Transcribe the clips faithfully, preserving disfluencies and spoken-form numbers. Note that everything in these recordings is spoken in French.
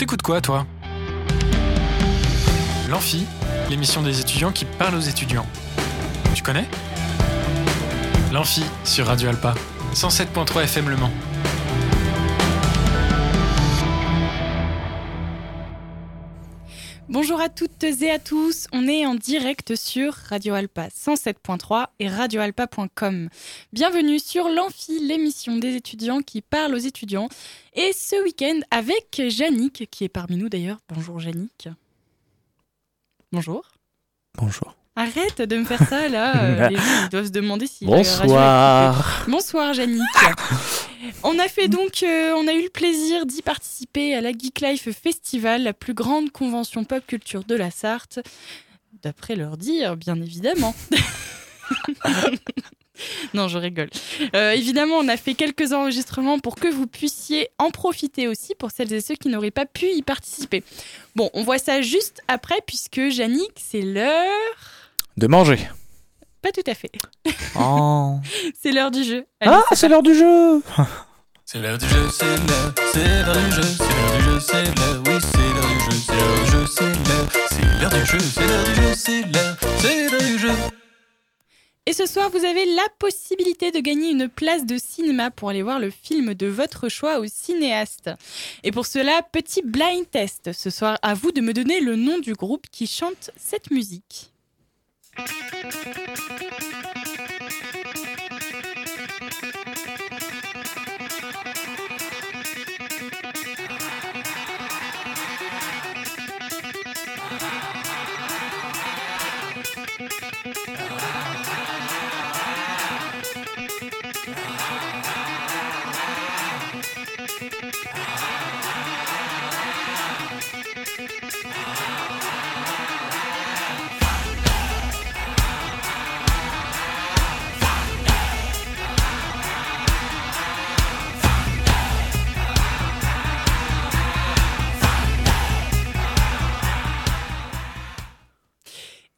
T'écoutes quoi, toi ? L'Amphi, l'émission des étudiants qui parle aux étudiants. Tu connais ? L'Amphi, sur Radio Alpa, cent sept virgule trois F M Le Mans. Bonjour à toutes et à tous, on est en direct sur Radio Alpa cent sept virgule trois et radio alpa point com. Bienvenue sur l'Amphi, l'émission des étudiants qui parle aux étudiants. Et ce week-end avec Janick, qui est parmi nous d'ailleurs. Bonjour Janick. Bonjour. Bonjour. Arrête de me faire ça là, euh, les gens doivent se demander si... Bonsoir. Bonsoir Janick. On a fait donc, euh, on a eu le plaisir d'y participer à la Geek Life Festival, la plus grande convention pop culture de la Sarthe, d'après leur dire, bien évidemment. Non, je rigole. Euh, évidemment, on a fait quelques enregistrements pour que vous puissiez en profiter aussi pour celles et ceux qui n'auraient pas pu y participer. Bon, on voit ça juste après, puisque Janick, c'est l'heure... de manger. Pas tout à fait. Oh. C'est l'heure du jeu. Allez, ah, c'est, c'est l'heure du jeu. C'est l'heure du jeu, c'est l'heure, c'est l'heure du jeu, c'est l'heure du jeu, c'est l'heure, oui, c'est l'heure du jeu, c'est l'heure du jeu, c'est l'heure, c'est l'heure du jeu, c'est l'heure du jeu, c'est l'heure, c'est l'heure du jeu. Et ce soir, vous avez la possibilité de gagner une place de cinéma pour aller voir le film de votre choix au cinéaste. Et pour cela, petit blind test. Ce soir, à vous de me donner le nom du groupe qui chante cette musique.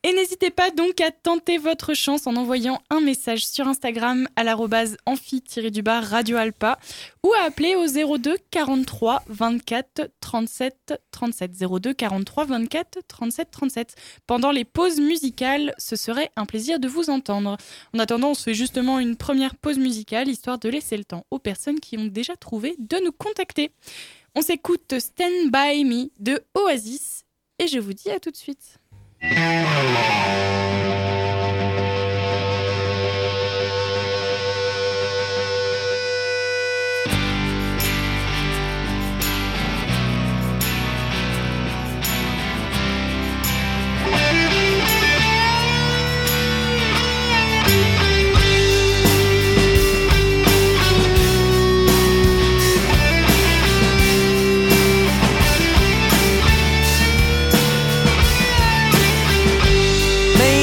Et n'hésitez pas donc à tenter votre chance en envoyant un message sur Instagram à l'arrobase amphi-du-bar Radio Alpa ou à appeler au zéro deux quarante-trois vingt-quatre trente-sept trente-sept zéro deux quarante-trois vingt-quatre trente-sept trente-sept. Pendant les pauses musicales, ce serait un plaisir de vous entendre. En attendant, on se fait justement une première pause musicale, histoire de laisser le temps aux personnes qui ont déjà trouvé de nous contacter. On s'écoute Stand By Me de Oasis et je vous dis à tout de suite. Thank you. Maybe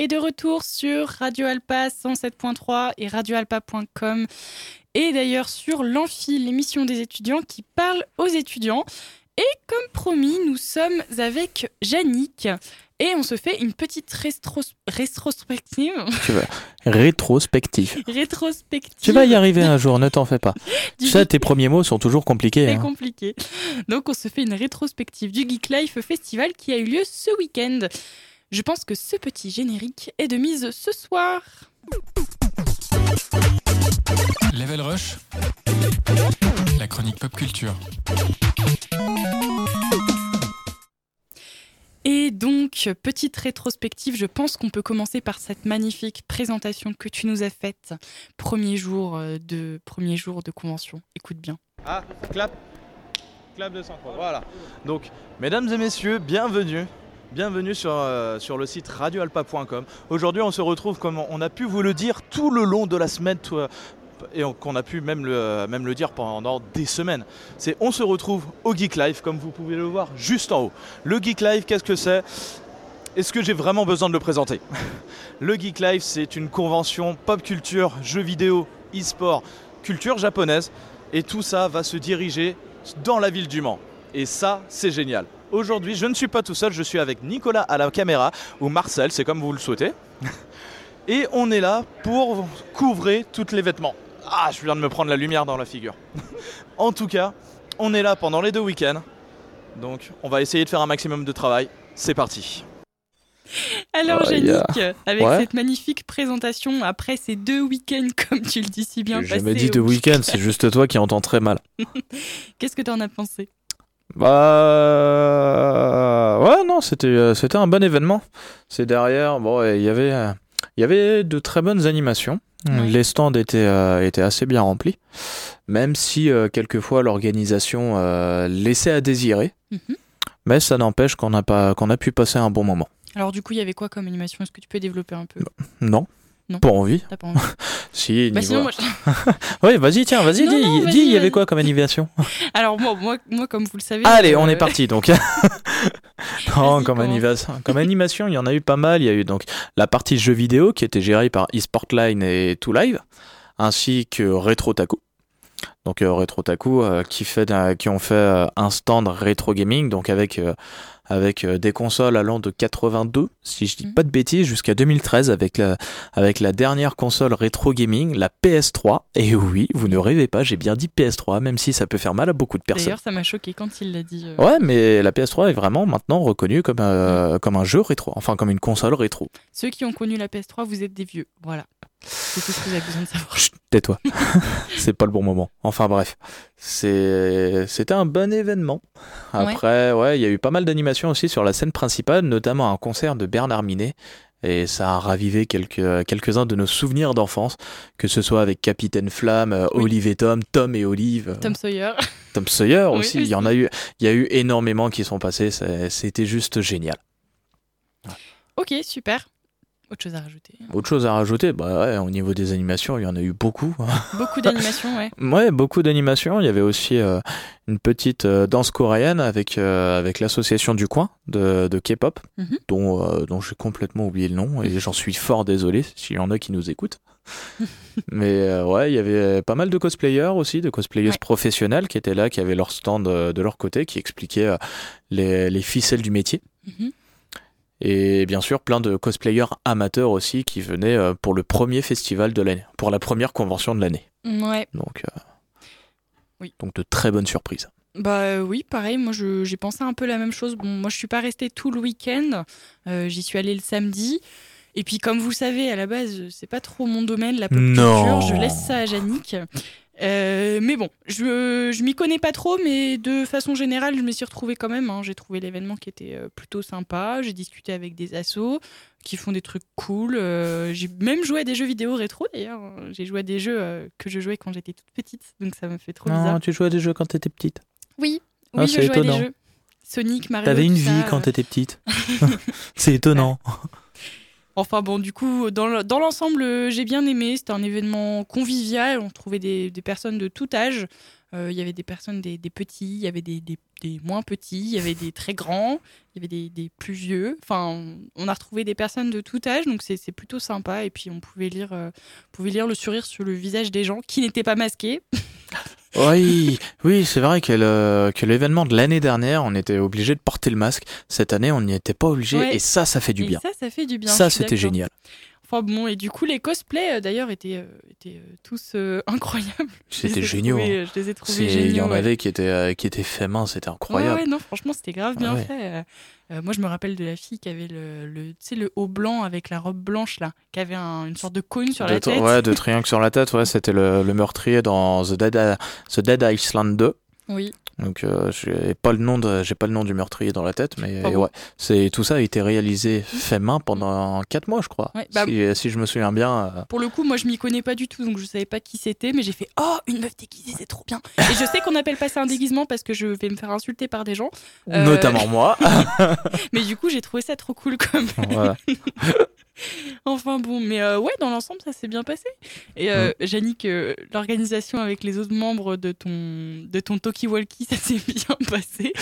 est de retour sur Radio Alpa cent sept point trois et radio alpa point com. Et d'ailleurs sur l'Amphi, l'émission des étudiants qui parle aux étudiants. Et comme promis, nous sommes avec Janick et on se fait une petite rétros- rétrospective. Tu vas. Rétrospective. Rétrospective. Tu vas y arriver un jour, ne t'en fais pas. Ça, tes premiers mots sont toujours compliqués. C'est hein. compliqué. Donc, on se fait une rétrospective du Geek Life Festival qui a eu lieu ce week-end. Je pense que ce petit générique est de mise ce soir. Level Rush, la chronique pop culture. Et donc, petite rétrospective, je pense qu'on peut commencer par cette magnifique présentation que tu nous as faite. Premier jour de, premier jour de convention, écoute bien. Ah, clap, clap de sang-froid, voilà. Donc, mesdames et messieurs, bienvenue. Bienvenue sur, euh, sur le site radio alpa point com. Aujourd'hui, on se retrouve, comme on a pu vous le dire, tout le long de la semaine, tout, euh, et qu'on a pu même le, même le dire pendant des semaines. C'est on se retrouve au Geek Life, comme vous pouvez le voir juste en haut. Le Geek Life, qu'est-ce que c'est ? Est-ce que j'ai vraiment besoin de le présenter ? Le Geek Life, c'est une convention pop culture, jeux vidéo, e-sport, culture japonaise, et tout ça va se diriger dans la ville du Mans. Et ça, c'est génial. Aujourd'hui, je ne suis pas tout seul, je suis avec Nicolas à la caméra, ou Marcel, c'est comme vous le souhaitez. Et on est là pour couvrir tous les vêtements. Ah, je viens de me prendre la lumière dans la figure. En tout cas, on est là pendant les deux week-ends. Donc, on va essayer de faire un maximum de travail. C'est parti. Alors, oh, Janick, yeah. avec ouais. cette magnifique présentation, après ces deux week-ends, comme tu le dis si bien passé. Je me dis deux week-ends, c'est juste toi qui entends très mal. Qu'est-ce que tu en as pensé ? Bah... Ouais, non, c'était, c'était un bon événement. C'est derrière, bon, il y avait... Il y avait de très bonnes animations, oui. Les stands étaient, euh, étaient assez bien remplis, même si euh, quelquefois l'organisation euh, laissait à désirer, mm-hmm. mais ça n'empêche qu'on a, pas, qu'on a pu passer un bon moment. Alors du coup, il y avait quoi comme animation ? Est-ce que tu peux développer un peu ? Non, non. Pas envie. T'as pas envie. Si, bah sinon, moi je... Oui, vas-y, tiens, vas-y, non, dis, non, vas-y, dis, il y avait quoi comme animation ? Alors moi, moi, moi, comme vous le savez... Allez, euh... on est parti, donc. Non, comme animation, comme animation, il y en a eu pas mal. Il y a eu donc la partie jeux vidéo qui était gérée par eSportline et deux Live, ainsi que Retro Taku. Donc euh, Retro Taku euh, qui fait, euh, qui ont fait euh, un stand rétro gaming, donc avec euh, avec euh, des consoles allant de quatre-vingt-deux, si je dis mmh. pas de bêtises, jusqu'à deux mille treize avec la avec la dernière console rétro gaming, la P S trois. Et oui, vous ne rêvez pas, j'ai bien dit P S trois, même si ça peut faire mal à beaucoup de personnes. D'ailleurs, ça m'a choqué quand il l'a dit. Euh... Ouais, mais la P S trois est vraiment maintenant reconnue comme euh, mmh. comme un jeu rétro, enfin comme une console rétro. Ceux qui ont connu la P S trois, vous êtes des vieux, voilà. C'est tout ce que j'ai besoin de savoir. Chut, tais-toi. C'est pas le bon moment. Enfin bref, c'est... c'était un bon événement. Après, ouais, il ouais, y a eu pas mal d'animations aussi sur la scène principale, notamment un concert de Bernard Minet. Et ça a ravivé quelques, quelques-uns de nos souvenirs d'enfance, que ce soit avec Capitaine Flamme, euh, oui. Olive et Tom, Tom et Olive. Euh, Tom Sawyer. Tom Sawyer aussi. Il oui, y en a eu, il y a eu énormément qui sont passés. C'est, c'était juste génial. Ouais. Ok, super. Autre chose à rajouter. Autre chose à rajouter, bah ouais, au niveau des animations, il y en a eu beaucoup. Beaucoup d'animations, ouais. Ouais, beaucoup d'animations. Il y avait aussi euh, une petite euh, danse coréenne avec, euh, avec l'association du coin de, de K-pop, mm-hmm. dont, euh, dont j'ai complètement oublié le nom et j'en suis fort désolé s'il y en a qui nous écoutent. Mais euh, ouais, il y avait pas mal de cosplayers aussi, de cosplayeuses ouais. professionnelles qui étaient là, qui avaient leur stand euh, de leur côté, qui expliquaient euh, les, les ficelles du métier. Mm-hmm. Et bien sûr, plein de cosplayers amateurs aussi qui venaient pour le premier festival de l'année, pour la première convention de l'année. Ouais. Donc, euh, oui. donc de très bonnes surprises. Bah oui, pareil, moi je, j'ai pensé un peu la même chose. Bon, moi je suis pas restée tout le week-end, euh, j'y suis allée le samedi. Et puis comme vous savez, à la base, c'est pas trop mon domaine, la pop culture, je laisse ça à Janick. Euh, mais bon, je, je m'y connais pas trop, mais de façon générale, je me suis retrouvée quand même. Hein. J'ai trouvé l'événement qui était plutôt sympa. J'ai discuté avec des assos qui font des trucs cool. Euh, j'ai même joué à des jeux vidéo rétro, d'ailleurs. J'ai joué à des jeux euh, que je jouais quand j'étais toute petite, donc ça me fait trop non, bizarre. Tu jouais à des jeux quand t'étais petite ? Oui, oui, ah, je jouais étonnant. à des jeux. Sonic, Mario, t'avais une vie ça, quand euh... t'étais petite. C'est étonnant. Enfin bon, du coup, dans l'ensemble, j'ai bien aimé. C'était un événement convivial. On trouvait des, des personnes de tout âge. Il euh, y avait des personnes, des, des petits, il y avait des, des, des moins petits, il y avait des très grands, il y avait des, des plus vieux. Enfin, on a retrouvé des personnes de tout âge, donc c'est, c'est plutôt sympa. Et puis, on pouvait lire, euh, on pouvait lire le sourire sur le visage des gens qui n'étaient pas masqués. Oui, oui, c'est vrai que, le, que l'événement de l'année dernière, on était obligé de porter le masque. Cette année, on n'y était pas obligé, ouais. et ça, ça fait du et bien. Ça, ça fait du bien. Ça, c'était génial. Enfin bon, et du coup, les cosplays, euh, d'ailleurs, étaient, euh, étaient euh, tous euh, incroyables. C'était géniaux. Trouvés, hein. Je les ai trouvés c'est, géniaux. Il y en avait ouais. qui étaient, euh, qui étaient faits main, c'était incroyable. Ouais, ouais, non, franchement, c'était grave bien ouais. fait. Euh, moi, je me rappelle de la fille qui avait le, le, tu sais, le haut blanc avec la robe blanche, là, qui avait un, une sorte de cône sur de, la tête. Ouais, de triangle sur la tête, ouais, c'était le, le meurtrier dans The Dead, The Dead Island deux. Oui. Donc, euh, j'ai pas le nom de, j'ai pas le nom du meurtrier dans la tête, mais oh bon. ouais, c'est tout ça a été réalisé fait main pendant quatre mois, je crois. Ouais, bah, si, si je me souviens bien. Euh... Pour le coup, moi, je m'y connais pas du tout, donc je savais pas qui c'était, mais j'ai fait oh une meuf déguisée, c'est trop bien. Et je sais qu'on appelle pas ça un déguisement parce que je vais me faire insulter par des gens, euh... notamment moi. Mais du coup, j'ai trouvé ça trop cool comme. Voilà. Enfin bon, mais euh, ouais, dans l'ensemble, ça s'est bien passé. Et euh, mmh. Janick, euh, l'organisation avec les autres membres de ton, de ton talkie-walkie, ça s'est bien passé.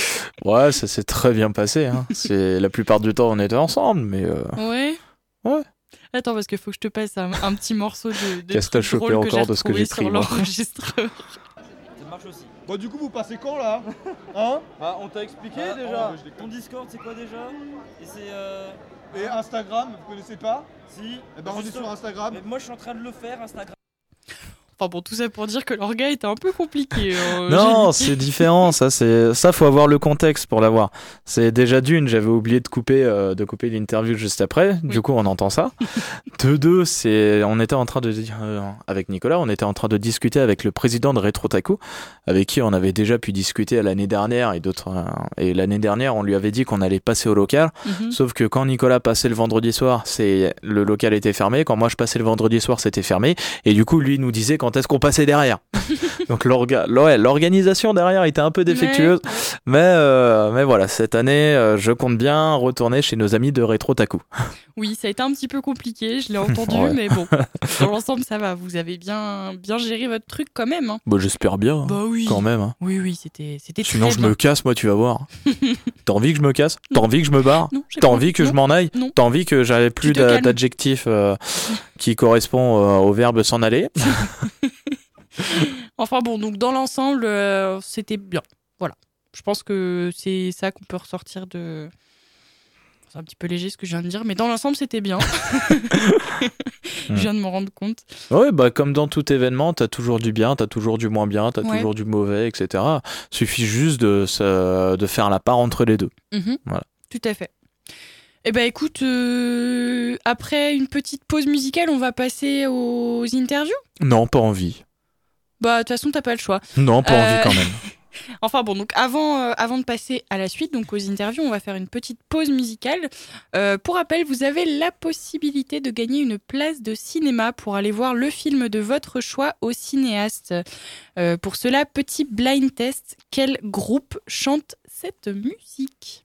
Ouais, ça s'est très bien passé. Hein. C'est, la plupart du temps, on était ensemble, mais... Euh... Ouais. Ouais. Attends, parce qu'il faut que je te passe un, un petit morceau de, de Qu'est-ce que t'as chopé encore de ce que j'ai pris, sur l'enregistreur. Ça marche aussi. Bah du coup, vous passez quand, là? Hein? Bah, on t'a expliqué, ah, déjà. Oh, ton Discord, c'est quoi, déjà? Et c'est... Euh... Et Instagram, vous connaissez pas? Si. Et ben on est sur Instagram. Mais moi je suis en train de le faire, Instagram. Enfin bon, tout ça pour dire que l'orga était un peu compliqué. Euh, non, c'est différent, ça c'est ça faut avoir le contexte pour l'avoir. C'est déjà d'une, j'avais oublié de couper euh, de couper l'interview juste après. Oui. Du coup, on entend ça. De deux, c'est on était en train de euh, avec Nicolas, on était en train de discuter avec le président de Retro Taku, avec qui on avait déjà pu discuter l'année dernière et d'autres euh, et l'année dernière, on lui avait dit qu'on allait passer au local, mm-hmm. sauf que quand Nicolas passait le vendredi soir, c'est le local était fermé, quand moi je passais le vendredi soir, c'était fermé et du coup, lui nous disait quand Quand est-ce qu'on passait derrière? Donc l'orga... ouais, l'organisation derrière était un peu défectueuse, mais, mais, euh, mais voilà, cette année, euh, je compte bien retourner chez nos amis de Retro Taku. Oui, ça a été un petit peu compliqué, je l'ai entendu, ouais. mais bon, dans l'ensemble, ça va. Vous avez bien, bien géré votre truc quand même. Hein. Bah, j'espère bien, bah, oui. quand même. Hein. Oui, oui, c'était, c'était très Sinon, je bien. me casse, moi, tu vas voir. T'as envie que je me casse? T'as envie que je me barre? Non, T'as envie que non. je m'en aille? Non. T'as envie que j'avais plus d'a- d'adjectif euh, qui correspond euh, au verbe s'en aller? Enfin bon, donc dans l'ensemble, euh, c'était bien. Voilà. Je pense que c'est ça qu'on peut ressortir de... C'est un petit peu léger ce que je viens de dire, mais dans l'ensemble, c'était bien. Je viens de m'en rendre compte. Oui, bah, comme dans tout événement, t'as toujours du bien, t'as toujours du moins bien, t'as ouais. toujours du mauvais, et cetera. Il suffit juste de, de faire la part entre les deux. Mmh. Voilà. Tout à fait. Eh ben écoute, euh, après une petite pause musicale, on va passer aux interviews? Non, pas envie. Bah, de toute façon, t'as pas le choix. Non, pas euh... envie quand même. Enfin bon, donc avant, euh, avant de passer à la suite, donc aux interviews, on va faire une petite pause musicale. Euh, pour rappel, vous avez la possibilité de gagner une place de cinéma pour aller voir le film de votre choix au cinéaste. Euh, pour cela, petit blind test, quel groupe chante cette musique ?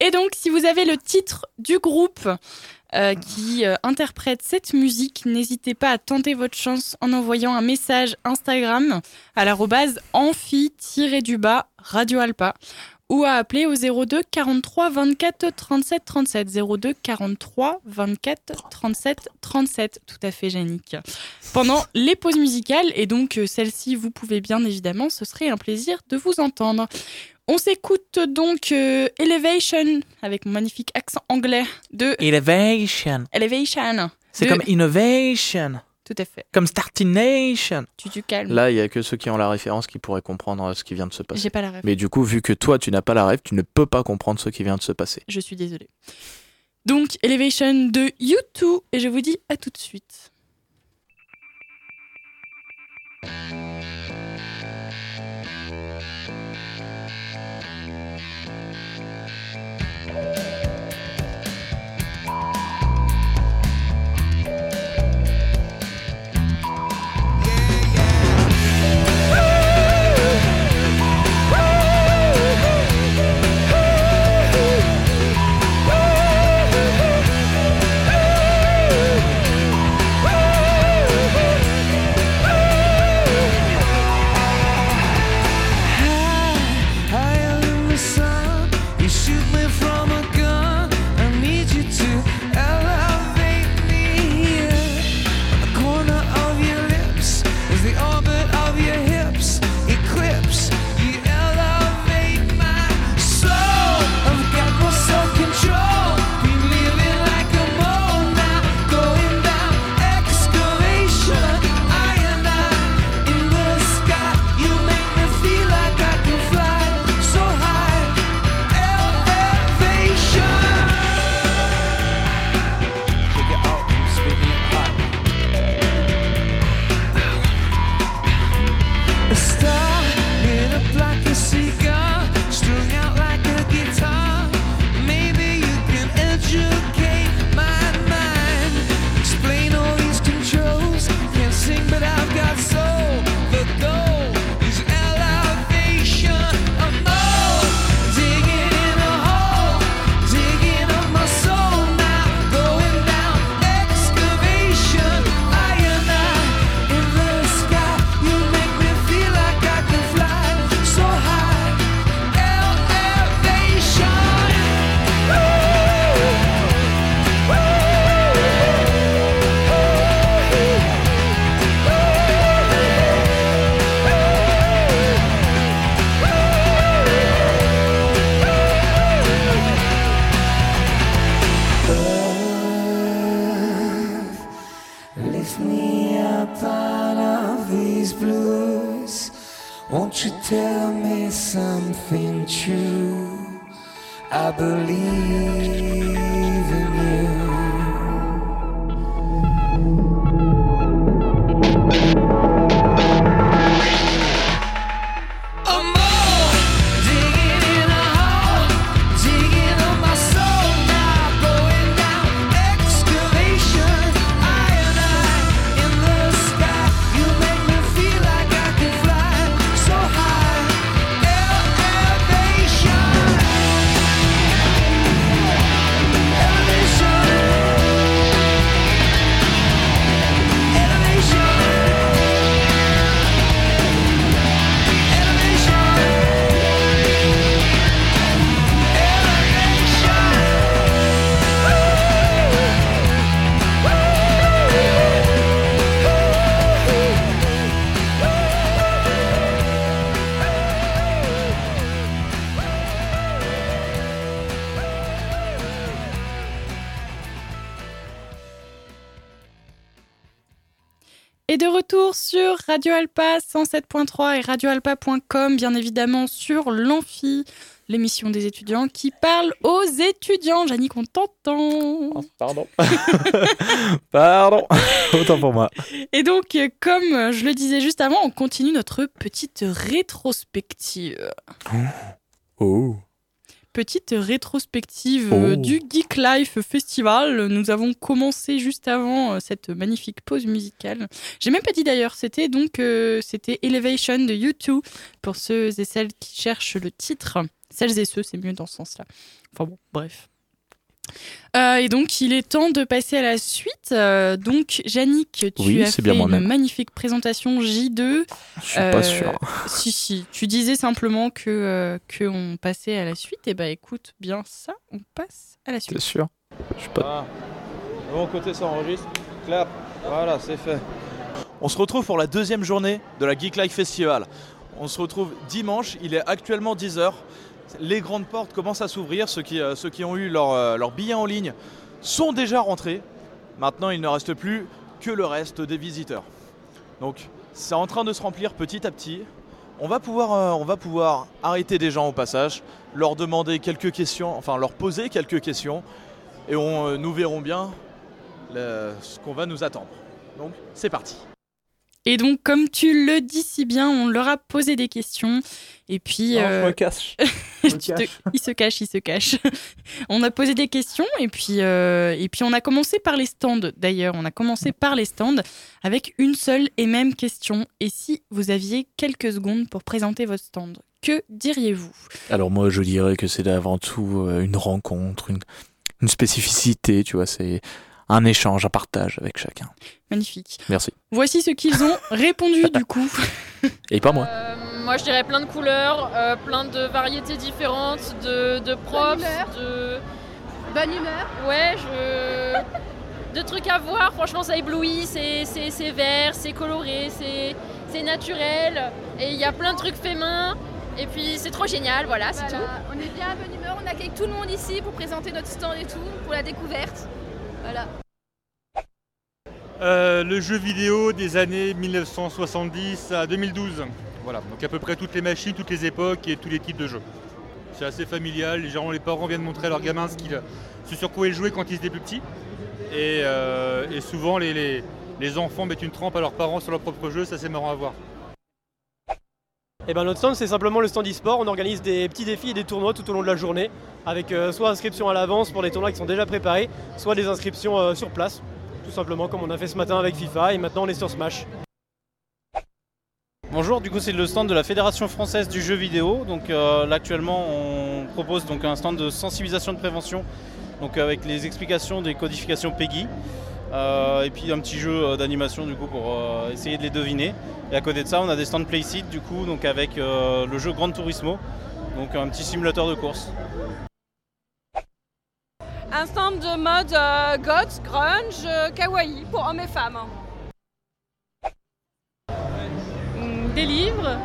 Et donc, si vous avez le titre du groupe euh, qui euh, interprète cette musique, n'hésitez pas à tenter votre chance en envoyant un message Instagram à l'arrobase amphi-du-bas Radio Alpa ou à appeler au zéro deux quarante-trois vingt-quatre trente-sept trente-sept. zéro deux quarante-trois vingt-quatre trente-sept trente-sept. Tout à fait, Janick. Pendant les pauses musicales, et donc celle-ci, vous pouvez bien évidemment, ce serait un plaisir de vous entendre. On s'écoute donc euh, Elevation, avec mon magnifique accent anglais de... Elevation. Elevation. C'est de... comme Innovation. Tout à fait. Comme Startination. Tu te calmes. Là, il n'y a que ceux qui ont la référence qui pourraient comprendre ce qui vient de se passer. J'ai pas la référence. Mais du coup, vu que toi, tu n'as pas la ref, tu ne peux pas comprendre ce qui vient de se passer. Je suis désolée. Donc, Elevation de U deux, et je vous dis à tout de suite. Sur Radio Alpa cent sept point trois et radio alpa point com, bien évidemment sur l'amphi, l'émission des étudiants qui parle aux étudiants. Janick, on t'entend. Oh, pardon. Pardon. Autant pour moi. Et donc, comme je le disais juste avant, on continue notre petite rétrospective. Oh. Oh. Petite rétrospective oh. du Geek Life Festival. Nous avons commencé juste avant cette magnifique pause musicale. J'ai même pas dit d'ailleurs, c'était donc euh, c'était Elevation de U deux pour ceux et celles qui cherchent le titre. Celles et ceux, c'est mieux dans ce sens-là. Enfin bon, bref. Euh, et donc, il est temps de passer à la suite. Euh, donc, Janick, tu oui, as fait une magnifique présentation J deux. Je suis euh, pas sûr. Si, si. Tu disais simplement que euh, qu'on passait à la suite. Et bah, écoute bien ça, on passe à la suite. T'es sûr ? Je suis pas... Ah. Bon côté, ça enregistre. Clap. Voilà, c'est fait. On se retrouve pour la deuxième journée de la Geek Life Festival. On se retrouve dimanche. Il est actuellement dix heures. Les grandes portes commencent à s'ouvrir, ceux qui, euh, ceux qui ont eu leur, euh, leur billet en ligne sont déjà rentrés. Maintenant, il ne reste plus que le reste des visiteurs. Donc, c'est en train de se remplir petit à petit. On va pouvoir, euh, on va pouvoir arrêter des gens au passage, leur demander quelques questions, enfin leur poser quelques questions, et on, euh, nous verrons bien le, ce qu'on va nous attendre. Donc, c'est parti. Et donc, comme tu le dis si bien, on leur a posé des questions. Et puis, non, euh... je me cache. Je me cache. te... Il se cache, il se cache. On a posé des questions et puis, euh... et puis on a commencé par les stands. D'ailleurs, on a commencé par les stands avec une seule et même question. Et si vous aviez quelques secondes pour présenter votre stand, que diriez-vous ? Alors moi, je dirais que c'est avant tout une rencontre, une, une spécificité, tu vois, c'est... un échange, un partage avec chacun. Magnifique. Merci. Voici ce qu'ils ont répondu du coup. Et pas moi. Euh, moi, je dirais plein de couleurs, euh, plein de variétés différentes, de, de props, de... Bonne humeur. Ouais, je... de trucs à voir. Franchement, ça éblouit. C'est, c'est, c'est vert, c'est coloré, c'est, c'est naturel. Et il y a plein de trucs faits main. Et puis, c'est trop génial. Voilà, c'est voilà. tout. On est bien à bonne humeur. On accueille tout le monde ici pour présenter notre stand et tout, pour la découverte. Voilà. Euh, le jeu vidéo des années dix-neuf soixante-dix à deux mille douze. Voilà, donc à peu près toutes les machines, toutes les époques et tous les types de jeux. C'est assez familial, les, gens, les parents viennent montrer à leurs gamins ce, qu'ils, ce sur quoi ils jouaient quand ils étaient plus petits. Et, euh, et souvent les, les, les enfants mettent une trempe à leurs parents sur leur propre jeu, c'est assez marrant à voir. Et ben notre stand, c'est simplement le stand e-sport. On organise des petits défis et des tournois tout au long de la journée, avec euh, soit inscription à l'avance pour les tournois qui sont déjà préparés, soit des inscriptions euh, sur place, tout simplement comme on a fait ce matin avec FIFA et maintenant on est sur Smash. Bonjour, du coup c'est le stand de la Fédération Française du Jeu Vidéo. Donc euh, là actuellement on propose donc un stand de sensibilisation de prévention, donc avec les explications des codifications P E G I. Euh, et puis un petit jeu d'animation du coup pour euh, essayer de les deviner. Et à côté de ça on a des stands Playseat du coup donc avec euh, le jeu Gran Turismo, donc un petit simulateur de course. Un stand de mode euh, goth, grunge, euh, kawaii pour hommes et femmes. Des livres,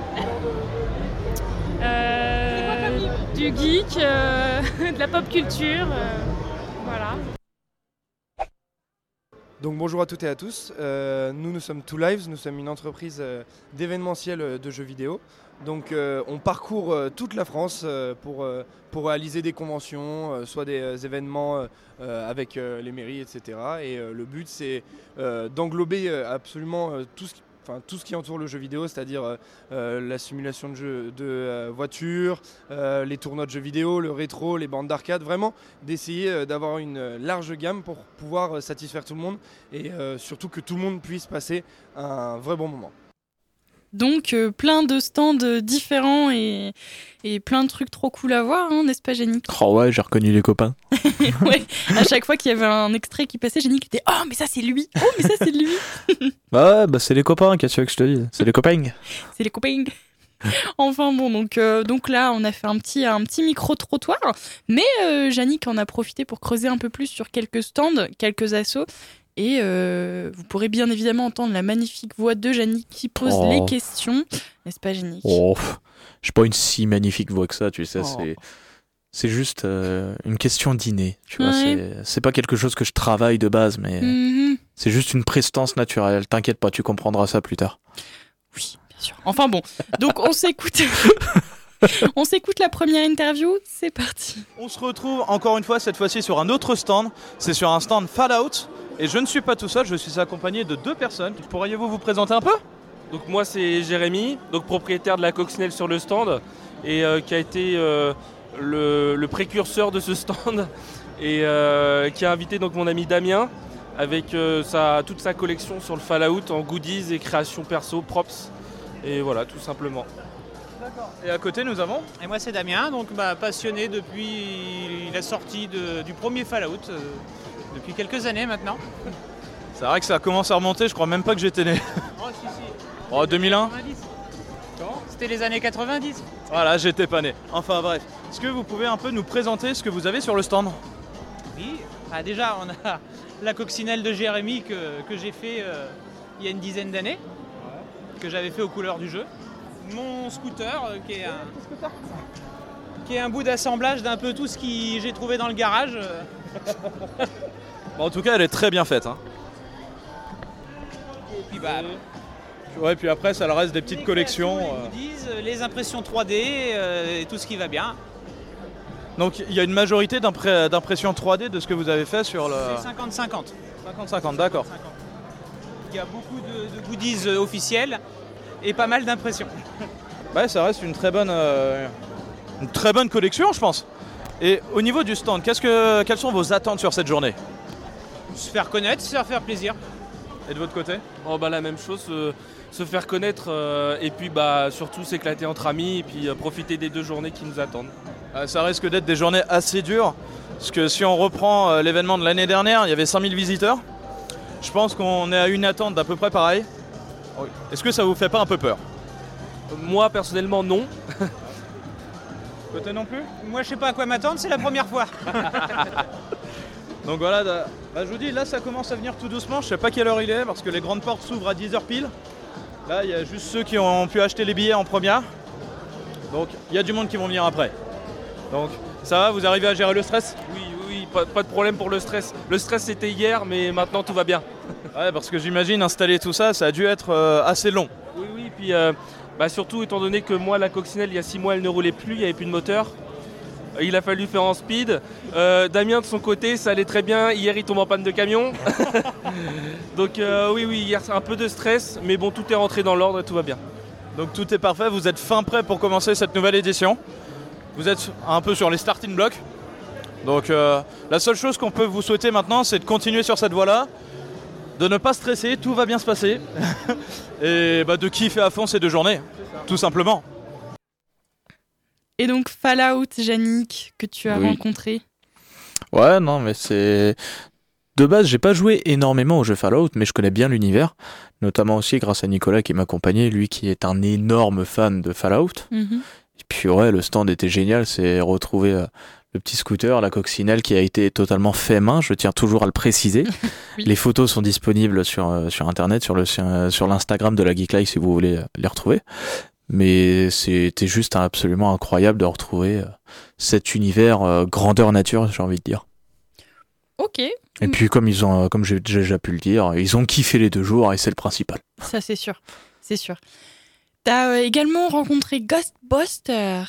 euh, du geek, euh, de la pop culture, euh, voilà. Donc bonjour à toutes et à tous, euh, nous nous sommes deux Live, nous sommes une entreprise euh, d'événementiel euh, de jeux vidéo. Donc euh, on parcourt euh, toute la France euh, pour, euh, pour réaliser des conventions, euh, soit des euh, événements euh, avec euh, les mairies, et cetera. Et euh, le but c'est euh, d'englober euh, absolument euh, tout ce qui... Enfin, tout ce qui entoure le jeu vidéo, c'est-à-dire euh, la simulation de, jeu, de euh, voitures, euh, les tournois de jeux vidéo, le rétro, les bandes d'arcade, vraiment d'essayer euh, d'avoir une large gamme pour pouvoir euh, satisfaire tout le monde et euh, surtout que tout le monde puisse passer un vrai bon moment. Donc euh, plein de stands différents et, et plein de trucs trop cool à voir, hein, n'est-ce pas Janick ? Oh ouais, j'ai reconnu les copains. Ouais, à chaque fois qu'il y avait un extrait qui passait, Janick était « Oh mais ça c'est lui ! Oh mais ça c'est lui !» Bah ouais, bah c'est les copains, qu'est-ce que je te dis ? C'est les copains. C'est les copains. Enfin bon, donc, euh, donc là on a fait un petit, un petit micro-trottoir, mais euh, Janick en a profité pour creuser un peu plus sur quelques stands, quelques assos. Et euh, vous pourrez bien évidemment entendre la magnifique voix de Janick qui pose oh. les questions. N'est-ce pas, Janick ? Oh, je n'ai pas une si magnifique voix que ça, tu sais. Oh. C'est, c'est juste euh, une question d'inné. Tu vois, ouais. c'est, c'est pas quelque chose que je travaille de base, mais mm-hmm. c'est juste une prestance naturelle. T'inquiète pas, tu comprendras ça plus tard. Oui, bien sûr. Enfin bon, donc on s'écoute. On s'écoute la première interview, c'est parti. On se retrouve encore une fois, cette fois-ci sur un autre stand. C'est sur un stand Fallout. Et je ne suis pas tout seul, je suis accompagné de deux personnes. Pourriez-vous vous présenter un peu ? Donc moi c'est Jérémy, donc propriétaire de la Coxnell sur le stand et euh, qui a été euh, le, le précurseur de ce stand et euh, qui a invité donc mon ami Damien avec euh, sa, toute sa collection sur le Fallout en goodies et créations perso, props et voilà tout simplement. D'accord. Et à côté, nous avons... Et moi, c'est Damien, donc bah, passionné depuis la sortie de, du premier Fallout, euh, depuis quelques années maintenant. C'est vrai que ça commence à remonter, je crois même pas que j'étais né. Oh, si, si. Oh, deux mille un. C'était les années quatre-vingt-dix. Voilà, j'étais pas né. Enfin, bref. Est-ce que vous pouvez un peu nous présenter ce que vous avez sur le stand? Oui. Ah, déjà, on a la Coxnell de Jérémy que, que j'ai fait euh, il y a une dizaine d'années, que j'avais fait aux couleurs du jeu. Mon scooter, euh, qui est un, qui est un bout d'assemblage d'un peu tout ce que j'ai trouvé dans le garage. Bon, en tout cas, elle est très bien faite, hein. Et puis, bah, ouais, puis après, ça leur reste des petites les collections. Euh... Les goodies, les impressions trois D, euh, et tout ce qui va bien. Donc, il y a une majorité d'impré... d'impressions trois D de ce que vous avez fait sur le... C'est cinquante cinquante. cinquante cinquante, d'accord. Il y a beaucoup de, de goodies officiels et pas mal d'impressions. Ouais, ça reste une très bonne, euh, une très bonne collection, je pense. Et au niveau du stand, qu'est-ce que, quelles sont vos attentes sur cette journée? Se faire connaître, se faire plaisir. Et de votre côté? Oh bah la même chose, euh, se faire connaître euh, et puis bah surtout s'éclater entre amis et puis euh, profiter des deux journées qui nous attendent. Euh, ça risque d'être des journées assez dures, parce que si on reprend euh, l'événement de l'année dernière, il y avait cinq mille visiteurs. Je pense qu'on est à une attente d'à peu près pareil. Oui. Est-ce que ça vous fait pas un peu peur? euh, Moi personnellement non. Côté non plus? Moi je sais pas à quoi m'attendre, c'est la première fois. Donc voilà, bah, je vous dis, là ça commence à venir tout doucement, je sais pas quelle heure il est parce que les grandes portes s'ouvrent à dix heures pile. Là il y a juste ceux qui ont pu acheter les billets en première. Donc il y a du monde qui vont venir après. Donc ça va, vous arrivez à gérer le stress? Oui, oui, oui, pas, pas de problème pour le stress. Le stress c'était hier mais maintenant tout va bien. Ouais, parce que j'imagine installer tout ça, ça a dû être euh, assez long. Oui, oui, puis euh, bah, surtout étant donné que moi la Coxnell il y a six mois elle ne roulait plus, il n'y avait plus de moteur. Il a fallu faire en speed. Euh, Damien, de son côté, ça allait très bien. Hier, il tombe en panne de camion. Donc euh, oui, oui, hier, c'est un peu de stress. Mais bon, tout est rentré dans l'ordre et tout va bien. Donc tout est parfait. Vous êtes fin prêt pour commencer cette nouvelle édition. Vous êtes un peu sur les starting blocks. Donc euh, la seule chose qu'on peut vous souhaiter maintenant, c'est de continuer sur cette voie-là. De ne pas stresser. Tout va bien se passer. Et bah, de kiffer à fond ces deux journées. Tout simplement. Et donc Fallout, Janick, que tu as oui. rencontré. Ouais, non, mais c'est... De base, j'ai pas joué énormément aux jeux Fallout, mais je connais bien l'univers, notamment aussi grâce à Nicolas qui m'accompagnait, lui qui est un énorme fan de Fallout. Mm-hmm. Et puis ouais, le stand était génial, c'est retrouver euh, le petit scooter, la Coxnell qui a été totalement fait main, je tiens toujours à le préciser. Oui. Les photos sont disponibles sur, euh, sur Internet, sur, le, sur l'Instagram de la Geek Life si vous voulez euh, les retrouver. Mais c'était juste absolument incroyable de retrouver cet univers grandeur nature, j'ai envie de dire. Ok. Et puis comme ils ont, comme j'ai déjà pu le dire, ils ont kiffé les deux jours et c'est le principal. Ça c'est sûr, c'est sûr. T'as également rencontré Ghostbusters.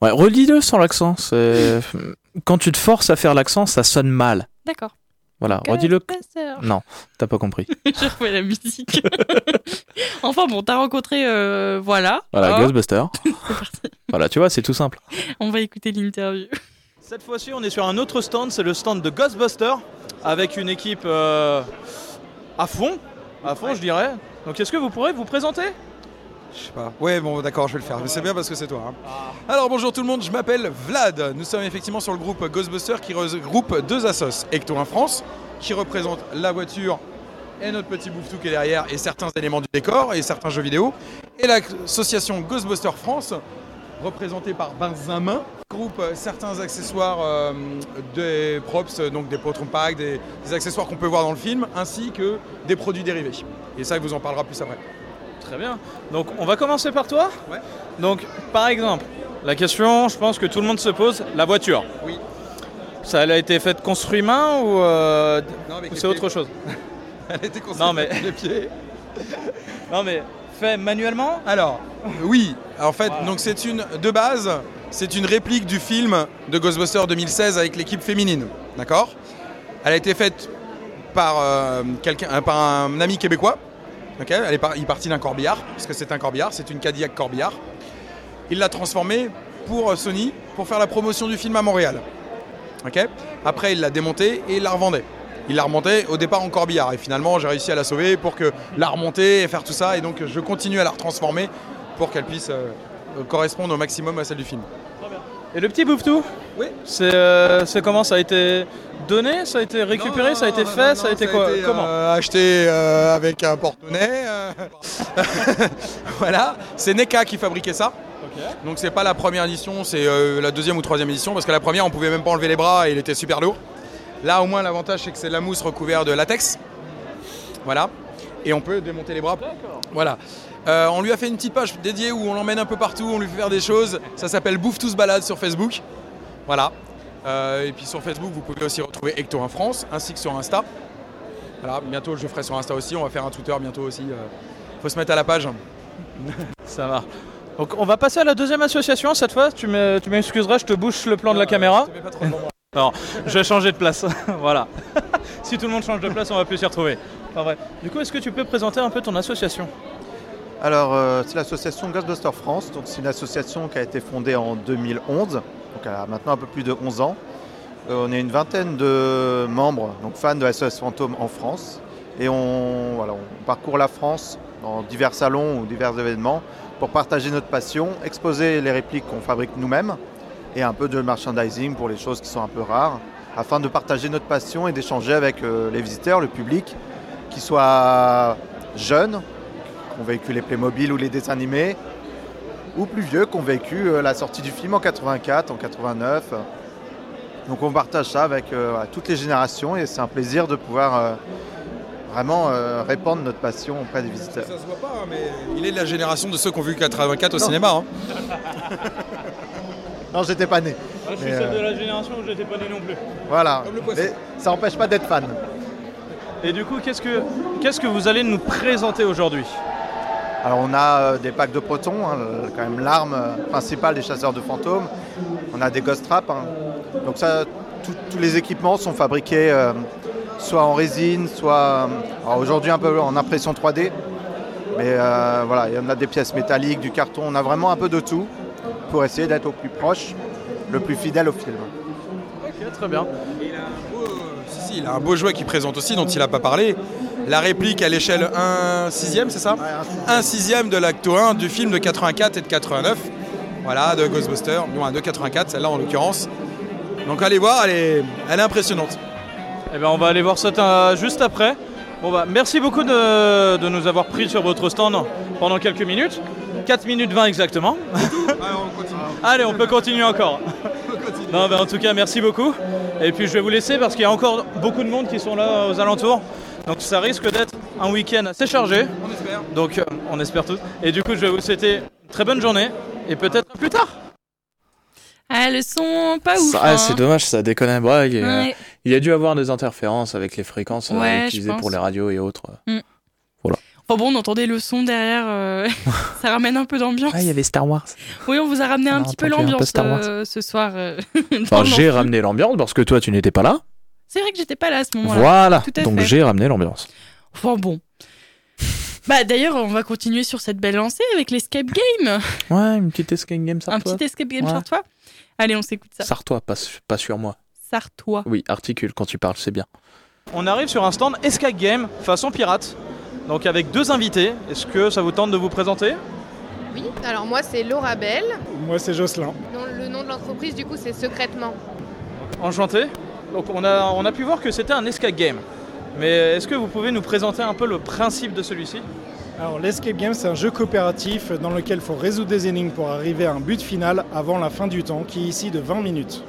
Ouais, redis-le sans l'accent. C'est... Quand tu te forces à faire l'accent, ça sonne mal. D'accord. Voilà, redis-le. Non, t'as pas compris. J'ai refait la musique. Enfin bon, t'as rencontré, euh, voilà. Voilà, oh. Ghostbuster. C'est parti. Voilà, tu vois, c'est tout simple. On va écouter l'interview. Cette fois-ci, on est sur un autre stand, c'est le stand de Ghostbuster, avec une équipe euh, à fond, à fond, ouais. Je dirais. Donc, est-ce que vous pourrez vous présenter? Je sais pas. Ouais, bon, d'accord, je vais le faire. Mais c'est bien parce que c'est toi. Hein. Ah. Alors, bonjour tout le monde, je m'appelle Vlad. Nous sommes effectivement sur le groupe Ghostbusters qui regroupe deux assos. Ecto un France, qui représente la voiture et notre petit Bouffetou qui est derrière et certains éléments du décor et certains jeux vidéo. Et l'association Ghostbusters France, représentée par Benzamin, qui regroupe certains accessoires euh, des props, donc des Proton Pack, des, des accessoires qu'on peut voir dans le film, ainsi que des produits dérivés. Et ça, il vous en parlera plus après. Très bien. Donc, on va commencer par toi. Ouais. Donc, par exemple, la question, je pense que tout le monde se pose, la voiture. Oui. Ça, elle a été faite construit main ou, euh, non, ou c'est autre pieds. Chose? Elle a été construite mais... avec les pieds. Non, mais fait manuellement? Alors, oui. En fait, voilà. Donc c'est une, de base, c'est une réplique du film de Ghostbusters deux mille seize avec l'équipe féminine. D'accord? Elle a été faite par, euh, quelqu'un, par un ami québécois. Okay, elle est par- il est parti d'un corbillard, parce que c'est un corbillard, c'est une Cadillac corbillard. Il l'a transformée pour Sony, pour faire la promotion du film à Montréal. Okay. Après, il l'a démontée et il la revendait. Il la remontait au départ en corbillard. Et finalement, j'ai réussi à la sauver pour que la remonter et faire tout ça. Et donc, je continue à la retransformer pour qu'elle puisse euh, correspondent au maximum à celle du film. Et le petit Bouffetou, oui. c'est, euh, c'est comment? Ça a été donné? Ça a été récupéré? Non, ça a été non, fait non, Ça a été ça quoi a été, Comment euh, Acheté euh, avec un porte-monnaie. Euh... voilà. C'est NECA qui fabriquait ça. Okay. Donc c'est pas la première édition, c'est euh, la deuxième ou troisième édition. Parce que la première, on pouvait même pas enlever les bras et il était super lourd. Là, au moins, l'avantage, c'est que c'est de la mousse recouverte de latex. Voilà. Et on peut démonter les bras. D'accord. Voilà. Euh, on lui a fait une petite page dédiée où on l'emmène un peu partout, on lui fait faire des choses. Ça s'appelle Bouffetou se balade sur Facebook. Voilà. Euh, et puis sur Facebook, vous pouvez aussi retrouver Ecto en France, ainsi que sur Insta. Voilà. Bientôt, je ferai sur Insta aussi. On va faire un Twitter bientôt aussi. Euh, faut se mettre à la page. Ça va. Donc, on va passer à la deuxième association cette fois. Tu m'excuseras, je te bouche le plan non, de la euh, caméra. Je te mets pas trop bon. Non, je vais changer de place. Voilà. Si tout le monde change de place, on va plus s'y retrouver. Enfin, vrai. Du coup, est-ce que tu peux présenter un peu ton association ? Alors, euh, c'est l'association Ghostbusters France. Donc, c'est une association qui a été fondée en deux mille onze, donc elle a maintenant un peu plus de onze ans. Euh, on est une vingtaine de membres, donc fans de S O S Fantôme en France. Et on, voilà, on parcourt la France dans divers salons ou divers événements pour partager notre passion, exposer les répliques qu'on fabrique nous-mêmes et un peu de merchandising pour les choses qui sont un peu rares, afin de partager notre passion et d'échanger avec euh, les visiteurs, le public, qu'ils soient jeunes, qu'on vécu les Playmobil ou les dessins animés, ou plus vieux, qu'on vécu euh, la sortie du film en quatre-vingt-quatre, en quatre-vingt-neuf. Donc on partage ça avec euh, toutes les générations et c'est un plaisir de pouvoir euh, vraiment euh, répandre notre passion auprès des visiteurs. Ça se voit pas, hein, mais il est de la génération de ceux qui ont vu quatre-vingt-quatre au non. cinéma. Hein. non, j'étais pas né. Ah, je suis celle euh... de la génération où j'étais pas né non plus. Voilà, mais ça n'empêche pas d'être fan. Et du coup, qu'est-ce que, qu'est-ce que vous allez nous présenter aujourd'hui ? Alors on a euh, des packs de protons, hein, le, quand même l'arme euh, principale des chasseurs de fantômes. On a des ghost traps. Hein. Donc ça, tout, tous les équipements sont fabriqués euh, soit en résine, soit euh, aujourd'hui un peu en impression trois D. Mais euh, voilà, il y en a des pièces métalliques, du carton, on a vraiment un peu de tout pour essayer d'être au plus proche, le plus fidèle au film. Ok, très bien. Il a un beau, euh, si, si, il a un beau jouet qu'il présente aussi, dont il n'a pas parlé. La réplique à l'échelle un sixième, c'est ça ? un sixième de l'acte un du film de quatre-vingt-quatre et de quatre-vingt-neuf. Voilà, de Ghostbusters, non, de quatre-vingt-quatre, celle-là en l'occurrence. Donc allez voir, elle est, elle est impressionnante. Eh bien, on va aller voir ça juste après. Bon bah, merci beaucoup de, de nous avoir pris sur votre stand pendant quelques minutes. quatre minutes vingt exactement. Allez, on peut continuer encore. Non, bah, en tout cas, merci beaucoup. Et puis je vais vous laisser parce qu'il y a encore beaucoup de monde qui sont là aux alentours. Donc ça risque d'être un week-end assez chargé. On espère. Donc euh, on espère tous. Et du coup, je vais vous souhaiter une très bonne journée et peut-être plus tard. Ah, le son, pas ouf. Ça, hein. C'est dommage, ça déconne un bras. Il, ouais. euh, il y a dû avoir des interférences avec les fréquences ouais, euh, utilisées pour les radios et autres. Mm. Voilà. Enfin bon, on entendait le son derrière. Euh, ça ramène un peu d'ambiance. Ah, il y avait Star Wars. Oui, on vous a ramené on un petit peu l'ambiance peu euh, ce soir. Euh, enfin, j'ai ramené l'ambiance parce que toi, tu n'étais pas là. C'est vrai que j'étais pas là à ce moment-là. Voilà, donc fait. J'ai ramené l'ambiance. Enfin bon. Bah d'ailleurs, on va continuer sur cette belle lancée avec l'escape game. Ouais, une petite escape game sartois. Un petit escape game ouais. sartois. Allez, on s'écoute ça. Sartois, pas, pas sur moi. Sartois. Oui, articule quand tu parles, c'est bien. On arrive sur un stand escape game façon pirate. Donc avec deux invités. Est-ce que ça vous tente de vous présenter ? Oui, alors moi c'est Laura Bell. Moi c'est Jocelyn. Le nom de l'entreprise du coup c'est Secrètement. Enchanté. Donc on a, on a pu voir que c'était un escape game, mais est-ce que vous pouvez nous présenter un peu le principe de celui-ci ? Alors l'escape game, c'est un jeu coopératif dans lequel il faut résoudre des énigmes pour arriver à un but final avant la fin du temps, qui est ici de vingt minutes.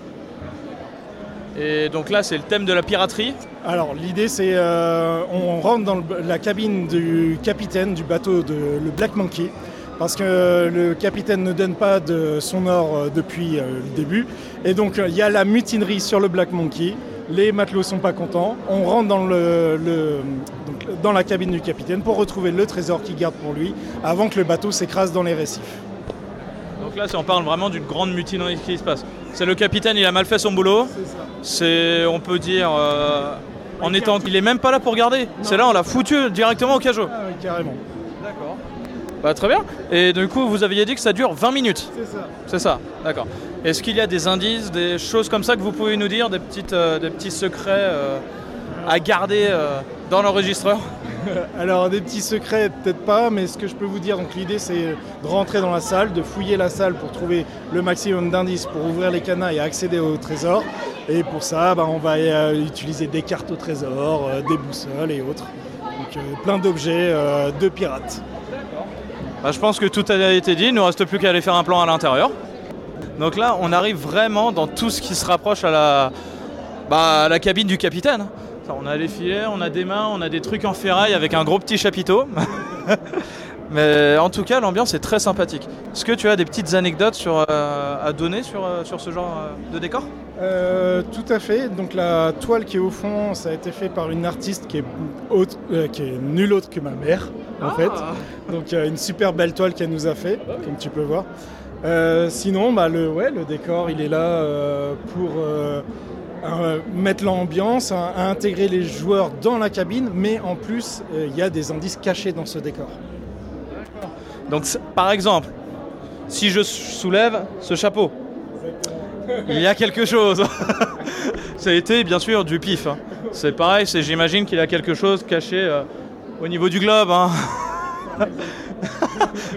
Et donc là, c'est le thème de la piraterie ? Alors l'idée, c'est euh, on rentre dans le, la cabine du capitaine du bateau, de, le Black Monkey, parce que le capitaine ne donne pas de son or depuis le début. Et donc, il y a la mutinerie sur le Black Monkey. Les matelots ne sont pas contents. On rentre dans, le, le, donc dans la cabine du capitaine pour retrouver le trésor qu'il garde pour lui avant que le bateau s'écrase dans les récifs. Donc là, on parle vraiment d'une grande mutinerie qui se passe. C'est le capitaine, il a mal fait son boulot. C'est ça. C'est, on peut dire... Euh, en étant, il n'est même pas là pour garder. Non. C'est là, on l'a foutu directement au cajot. Ah oui, carrément. D'accord. Bah, très bien. Et du coup, vous aviez dit que ça dure vingt minutes. C'est ça. C'est ça, d'accord. Est-ce qu'il y a des indices, des choses comme ça que vous pouvez nous dire, des, petites, euh, des petits secrets euh, à garder euh, dans l'enregistreur ? Alors des petits secrets peut-être pas, mais ce que je peux vous dire, donc l'idée c'est de rentrer dans la salle, de fouiller la salle pour trouver le maximum d'indices pour ouvrir les cadenas et accéder au trésor. Et pour ça, bah, on va euh, utiliser des cartes au trésor, euh, des boussoles et autres. Donc euh, plein d'objets euh, de pirates. Bah, je pense que tout a été dit, il ne nous reste plus qu'à aller faire un plan à l'intérieur. Donc là, on arrive vraiment dans tout ce qui se rapproche à la, bah, à la cabine du capitaine. On a les filets, on a des mains, on a des trucs en ferraille avec un gros petit chapiteau. Mais en tout cas, l'ambiance est très sympathique. Est-ce que tu as des petites anecdotes sur, euh, à donner sur, euh, sur ce genre euh, de décor ? euh, Tout à fait. Donc la toile qui est au fond, ça a été fait par une artiste qui est, autre, euh, qui est nulle autre que ma mère, en ah. fait. Donc euh, une super belle toile qu'elle nous a fait, comme tu peux voir. Euh, sinon, bah, le, ouais, le décor, il est là euh, pour... Euh, Euh, mettre l'ambiance, à, à intégrer les joueurs dans la cabine, mais en plus, il euh, y a des indices cachés dans ce décor. Donc, par exemple, si je soulève ce chapeau, il y a quelque chose. Ça a été, bien sûr, du pif. Hein. C'est pareil, c'est, j'imagine qu'il y a quelque chose caché euh, au niveau du globe. Hein.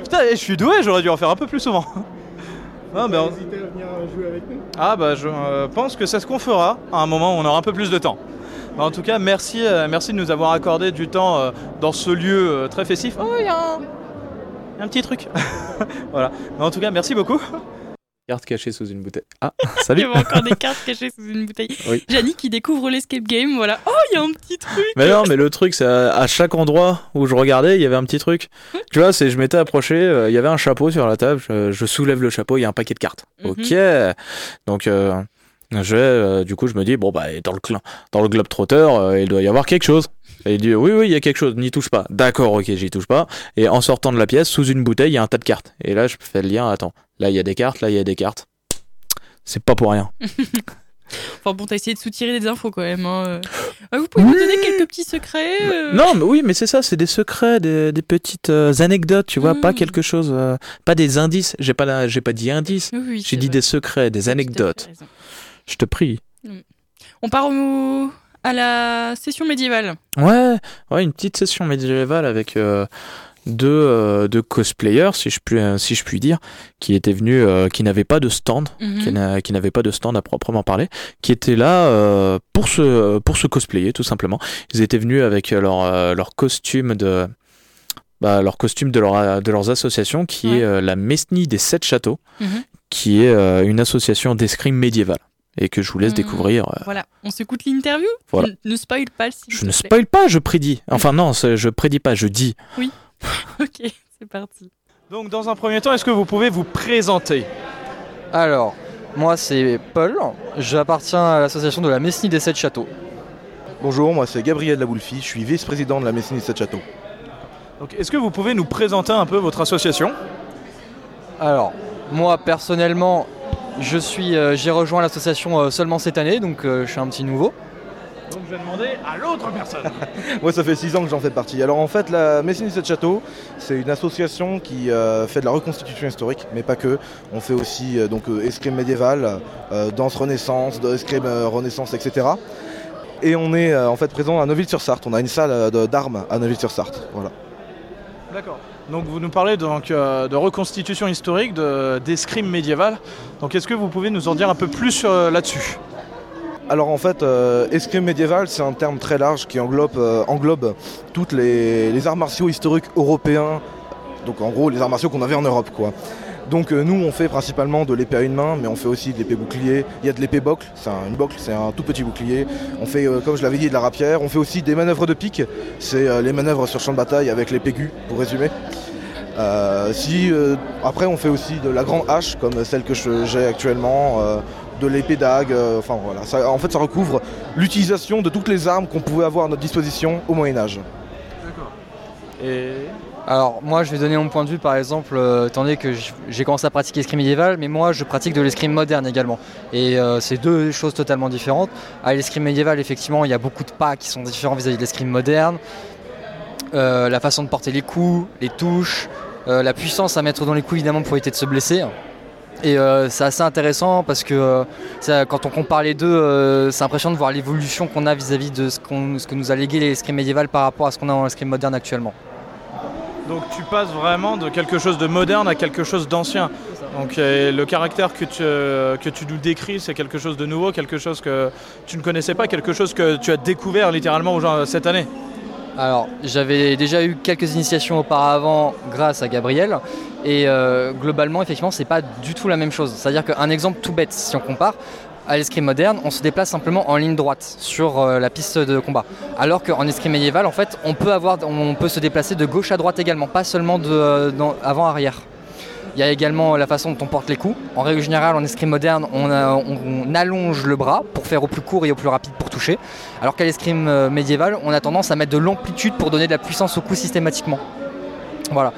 Putain, je suis doué, j'aurais dû en faire un peu plus souvent. Ah, ben, on... jouer avec nous. Ah bah je euh, pense que c'est ce qu'on fera à un moment où on aura un peu plus de temps. Bah, en tout cas, merci, euh, merci de nous avoir accordé du temps euh, dans ce lieu euh, très festif. Oh, il y a un, un petit truc. Voilà. Mais en tout cas, merci beaucoup. Carte cachée sous une bouteille. Ah, salut. Il y a encore des cartes cachées sous une bouteille. Oui. Janick qui découvre l'escape game, voilà. Oh, il y a un petit truc. Mais non, mais le truc, c'est à, à chaque endroit où je regardais, il y avait un petit truc. Tu vois, c'est, je m'étais approché, euh, il y avait un chapeau sur la table, je, je soulève le chapeau, il y a un paquet de cartes. Mm-hmm. Ok. Donc, euh, je, euh, du coup, je me dis, bon, bah, dans le, dans le globe-trotteur, euh, il doit y avoir quelque chose. Et il dit, oui, oui, il y a quelque chose, n'y touche pas. D'accord, ok, j'y touche pas. Et en sortant de la pièce, sous une bouteille, il y a un tas de cartes. Et là, je fais le lien, attends, là, il y a des cartes, là, il y a des cartes. C'est pas pour rien. Enfin bon, t'as essayé de soutirer des infos quand même. Hein. Vous pouvez oui. nous donner quelques petits secrets euh... Non, mais oui, mais c'est ça, c'est des secrets, des, des petites euh, anecdotes, tu vois, mmh. pas quelque chose, euh, pas des indices. J'ai pas, la, j'ai pas dit indices, oui, j'ai dit vrai. Des secrets, des anecdotes. Je te prie. Mmh. On part au... à la session médiévale. Ouais, ouais, une petite session médiévale avec euh, deux, euh, deux cosplayers, si je puis, euh, si je puis dire, qui étaient venus, euh, qui n'avaient pas de stand, mm-hmm. qui, n'a, qui n'avaient pas de stand à proprement parler, qui étaient là euh, pour se pour se cosplayer tout simplement. Ils étaient venus avec leur euh, leur costume de bah, leur costume de leur de leurs associations, qui ouais. est euh, la Mesnie des Sept Châteaux, mm-hmm. qui est euh, une association d'escrime médiévale. Et que je vous laisse mmh. découvrir. Voilà, on s'écoute l'interview. Voilà. Ne spoil pas, s'il vous plaît. Je ne spoil pas, je prédis. Enfin non, je prédis pas, je dis. Oui, ok, c'est parti. Donc dans un premier temps, est-ce que vous pouvez vous présenter ? Alors, moi c'est Paul, j'appartiens à l'association de la Mesnie des Sept Châteaux. Bonjour, moi c'est Gabriel Laboulfi, je suis vice-président de la Mesnie des Sept Châteaux. Donc est-ce que vous pouvez nous présenter un peu votre association ? Alors, moi personnellement... Je suis, euh, j'ai rejoint l'association euh, seulement cette année, donc euh, je suis un petit nouveau. Donc je vais demander à l'autre personne. Moi, ça fait six ans que j'en fais partie. Alors en fait, la Mesnie des Sept Châteaux, c'est une association qui euh, fait de la reconstitution historique, mais pas que. On fait aussi euh, donc euh, escrime médiévale, euh, danse renaissance, escrime euh, renaissance, et cetera. Et on est euh, en fait présent à Neuville-sur-Sarthe. On a une salle euh, d'armes à Neuville-sur-Sarthe. Voilà. D'accord. Donc vous nous parlez donc, euh, de reconstitution historique, de, d'escrime médiévale. Donc est-ce que vous pouvez nous en dire un peu plus euh, là-dessus ? Alors en fait, euh, escrime médiévale, c'est un terme très large qui englobe, euh, englobe toutes les, les arts martiaux historiques européens. Donc en gros, les arts martiaux qu'on avait en Europe, quoi. Donc euh, nous, on fait principalement de l'épée à une main, mais on fait aussi de l'épée bouclier. Il y a de l'épée bocle, c'est un, une bocle, c'est un tout petit bouclier. On fait, euh, comme je l'avais dit, de la rapière. On fait aussi des manœuvres de pique, c'est euh, les manœuvres sur champ de bataille avec l'épée aiguë, pour résumer. Euh, si, euh, après, on fait aussi de la grande hache, comme celle que je, j'ai actuellement, euh, de l'épée dague. Euh, enfin voilà, ça, en fait, ça recouvre l'utilisation de toutes les armes qu'on pouvait avoir à notre disposition au Moyen-Âge. D'accord. Et... Alors moi je vais donner mon point de vue par exemple, euh, étant donné que j'ai commencé à pratiquer l'escrime médiévale, mais moi je pratique de l'escrime moderne également. Et euh, c'est deux choses totalement différentes. À l'escrime médiévale, effectivement, il y a beaucoup de pas qui sont différents vis-à-vis de l'escrime moderne. Euh, la façon de porter les coups, les touches, euh, la puissance à mettre dans les coups évidemment pour éviter de se blesser. Et euh, c'est assez intéressant parce que euh, ça, quand on compare les deux, euh, c'est impressionnant de voir l'évolution qu'on a vis-à-vis de ce, qu'on, ce que nous a légué l'escrime médiévale par rapport à ce qu'on a dans l'escrime moderne actuellement. Donc tu passes vraiment de quelque chose de moderne à quelque chose d'ancien. Donc le caractère que tu, que tu nous décris, c'est quelque chose de nouveau, quelque chose que tu ne connaissais pas, quelque chose que tu as découvert littéralement cette année. Alors, j'avais déjà eu quelques initiations auparavant grâce à Gabriel et euh, globalement, effectivement, c'est pas du tout la même chose. C'est-à-dire qu'un exemple tout bête, si on compare à l'escrime moderne, on se déplace simplement en ligne droite sur euh, la piste de combat. Alors qu'en escrime médiéval, en fait, on peut, avoir, on peut se déplacer de gauche à droite également, pas seulement de euh, avant-arrière. Il y a également la façon dont on porte les coups. En règle générale, en escrime moderne, on, a, on, on allonge le bras pour faire au plus court et au plus rapide pour toucher. Alors qu'à l'escrime euh, médiéval, on a tendance à mettre de l'amplitude pour donner de la puissance au coup systématiquement. Voilà.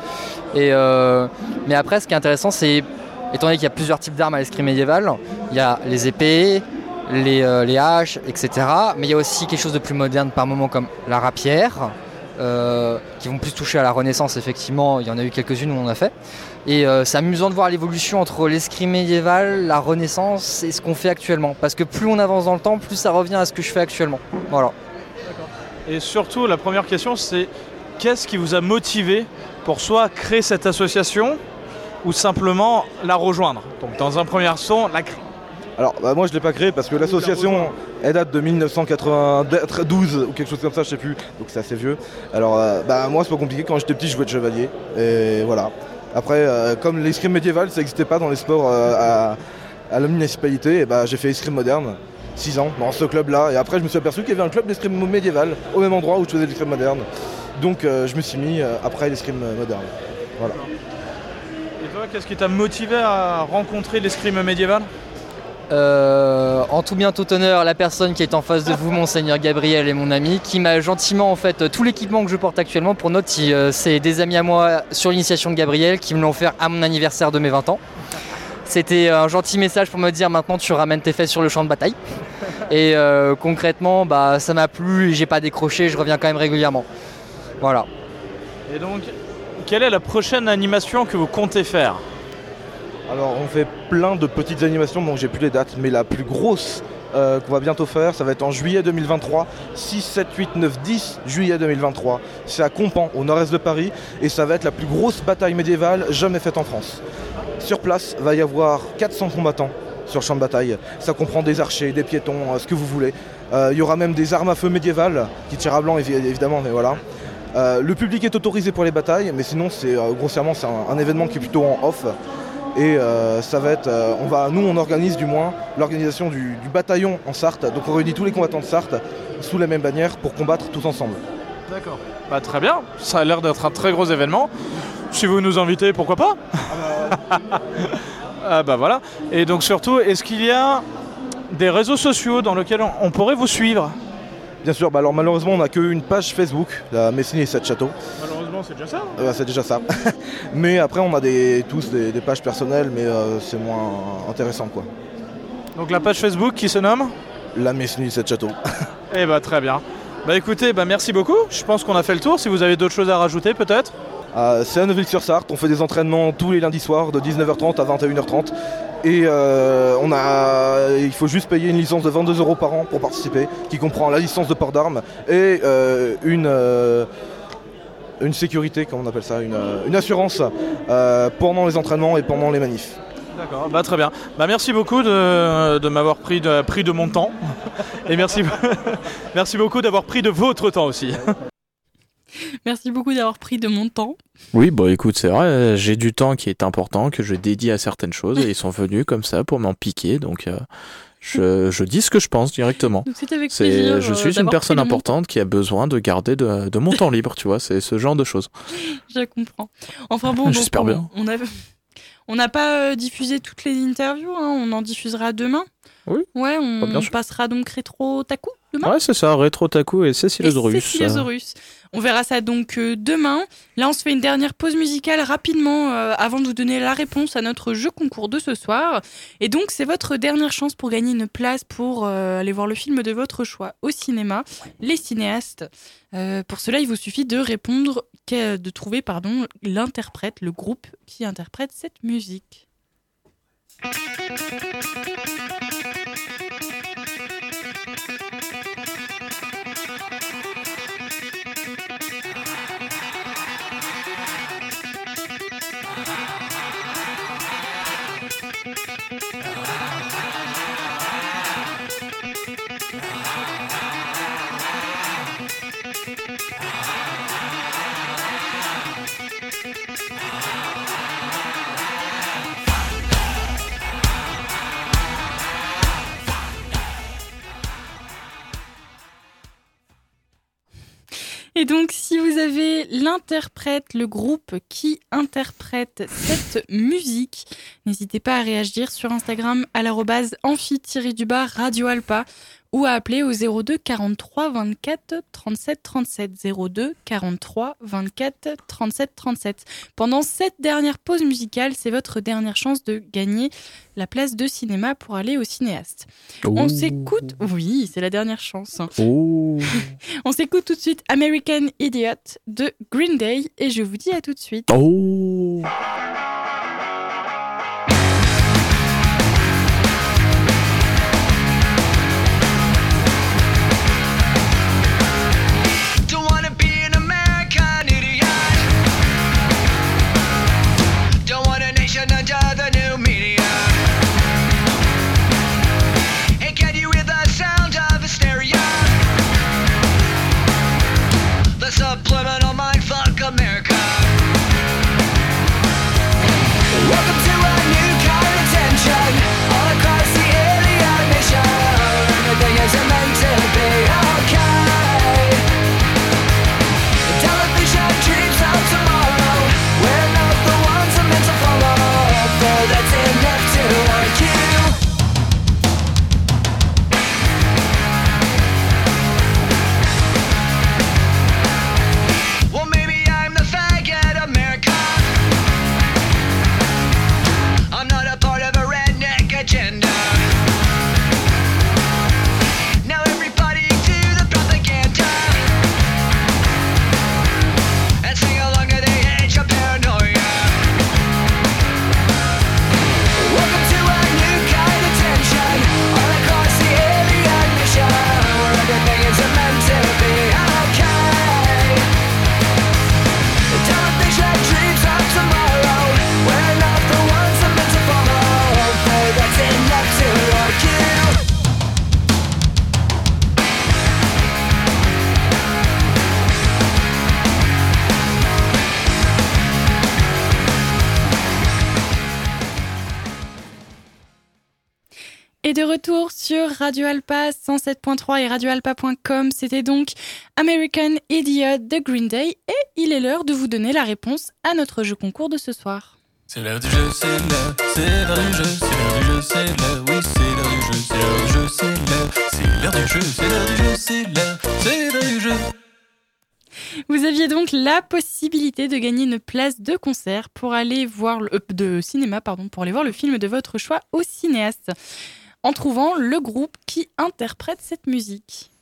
Et, euh, mais après, ce qui est intéressant, c'est, étant donné qu'il y a plusieurs types d'armes à l'escrime médiéval, il y a les épées, les, euh, les haches, et cetera. Mais il y a aussi quelque chose de plus moderne par moment comme la rapière. Euh, qui vont plus toucher à la Renaissance, effectivement, il y en a eu quelques-unes où on a fait. Et euh, c'est amusant de voir l'évolution entre l'escrime médiévale, la Renaissance et ce qu'on fait actuellement. Parce que plus on avance dans le temps, plus ça revient à ce que je fais actuellement. Voilà. D'accord. Et surtout, la première question, c'est qu'est-ce qui vous a motivé pour soit créer cette association ou simplement la rejoindre ? Donc, dans un premier son, la créer. Alors bah moi je ne l'ai pas créé parce que l'association elle date de dix-neuf cent quatre-vingt-douze ou quelque chose comme ça, je sais plus, donc c'est assez vieux. Alors euh, bah moi c'est pas compliqué, quand j'étais petit je jouais de chevalier et voilà. Après euh, comme l'escrime médiéval ça n'existait pas dans les sports euh, à, à la municipalité, et bah j'ai fait l'escrime moderne, six ans, dans ce club là, et après je me suis aperçu qu'il y avait un club d'escrime médiéval au même endroit où je faisais l'escrime moderne. Donc euh, je me suis mis euh, après l'escrime moderne. Voilà. Et toi qu'est-ce qui t'a motivé à rencontrer l'escrime médiéval ? Euh, en tout bien tout honneur, la personne qui est en face de vous, Monseigneur Gabriel, est mon ami, qui m'a gentiment en fait tout l'équipement que je porte actuellement. Pour note, euh, c'est des amis à moi sur l'initiation de Gabriel qui me l'ont offert à mon anniversaire de mes vingt ans. C'était un gentil message pour me dire maintenant tu ramènes tes fesses sur le champ de bataille. Et euh, concrètement, bah ça m'a plu, j'ai pas décroché, je reviens quand même régulièrement. Voilà. Et donc, quelle est la prochaine animation que vous comptez faire ? Alors on fait plein de petites animations, bon j'ai plus les dates, mais la plus grosse euh, qu'on va bientôt faire, ça va être en juillet deux mille vingt-trois, six, sept, huit, neuf, dix juillet deux mille vingt-trois. C'est à Compan, au nord-est de Paris, et ça va être la plus grosse bataille médiévale jamais faite en France. Sur place, va y avoir quatre cents combattants sur champ de bataille, ça comprend des archers, des piétons, euh, ce que vous voulez. Il euh, y aura même des armes à feu médiévales, qui tirent à blanc évidemment, mais voilà. Euh, le public est autorisé pour les batailles, mais sinon c'est euh, grossièrement c'est un, un événement qui est plutôt en off. Et euh, ça va être, euh, on va, nous on organise du moins l'organisation du, du bataillon en Sarthe, donc on réunit tous les combattants de Sarthe sous la même bannière pour combattre tous ensemble. D'accord, bah très bien, ça a l'air d'être un très gros événement, si vous nous invitez pourquoi pas. Ah bah, ah bah voilà, et donc surtout, est-ce qu'il y a des réseaux sociaux dans lesquels on pourrait vous suivre ? Bien sûr, bah alors malheureusement on n'a qu'une page Facebook, la Mesnie des Sept Châteaux. Malheureusement c'est déjà ça hein euh, C'est déjà ça. Mais après on a des, tous des, des pages personnelles, mais euh, c'est moins intéressant quoi. Donc la page Facebook qui se nomme ? La Mesnie des Sept Châteaux. Eh bah très bien. Bah écoutez, bah merci beaucoup, je pense qu'on a fait le tour, si vous avez d'autres choses à rajouter peut-être euh, C'est à Neuville-sur-Sarthe, on fait des entraînements tous les lundis soirs de dix-neuf heures trente à vingt et une heures trente. Et euh, on a, il faut juste payer une licence de vingt-deux euros par an pour participer, qui comprend la licence de port d'armes et euh, une, euh, une sécurité, comment on appelle ça, une, une assurance euh, pendant les entraînements et pendant les manifs. D'accord, bah très bien. Bah merci beaucoup de, de m'avoir pris de, pris de mon temps et merci, merci beaucoup d'avoir pris de votre temps aussi. Merci beaucoup d'avoir pris de mon temps. Oui, bah écoute, c'est vrai, j'ai du temps qui est important, que je dédie à certaines choses, et ils sont venus comme ça pour m'en piquer, donc euh, je, je dis ce que je pense directement. Donc c'est avec c'est, plaisir, je suis une personne importante qui a besoin de garder de, de mon temps libre, tu vois, c'est ce genre de choses. Je comprends. Enfin bon, j'espère bien. On a... On n'a pas euh, diffusé toutes les interviews, hein, on en diffusera demain. Oui. Ouais, on, on passera donc Retro Taku demain. Ouais, c'est ça, Retro Taku et Cécile Ozerus. Cécile Ozerus. On verra ça donc euh, demain. Là, on se fait une dernière pause musicale rapidement euh, avant de vous donner la réponse à notre jeu concours de ce soir. Et donc, c'est votre dernière chance pour gagner une place pour euh, aller voir le film de votre choix au cinéma, les cinéastes. Euh, pour cela, il vous suffit de répondre, de trouver pardon, l'interprète, le groupe qui interprète cette musique. Et donc, si vous avez l'interprète, le groupe qui interprète cette musique, n'hésitez pas à réagir sur Instagram à l'arrobase amphi-du-bas Radio Alpa ou à appeler au zéro deux quarante-trois vingt-quatre trente-sept trente-sept, zéro deux quarante-trois vingt-quatre trente-sept trente-sept. Pendant cette dernière pause musicale, c'est votre dernière chance de gagner la place de cinéma pour aller au cinéaste. Oh. On s'écoute... Oui, c'est la dernière chance. Oh. On s'écoute tout de suite American Idiot de Green Day et je vous dis à tout de suite. Oh. Subliminal mind, fuck America. Welcome to a new kind of tension, all across the alien nation. Everything isn't meant to be okay. Television dreams of tomorrow. We're not the ones I'm meant to follow, though that's enough to argue. Et de retour sur Radio Alpa cent sept point trois et radio alpa point com, c'était donc American Idiot de Green Day et il est l'heure de vous donner la réponse à notre jeu concours de ce soir. C'est l'heure du jeu, c'est l'heure, c'est l'heure du jeu, c'est l'heure du jeu, c'est l'heure, oui c'est l'heure du jeu, c'est l'heure du jeu, c'est l'heure, c'est l'heure du jeu, c'est l'heure du jeu, c'est l'heure, c'est l'heure du jeu. Vous aviez donc la possibilité de gagner une place de concert pour aller voir le, de cinéma pardon, pour aller voir le film de votre choix au cinéaste, en trouvant le groupe qui interprète cette musique.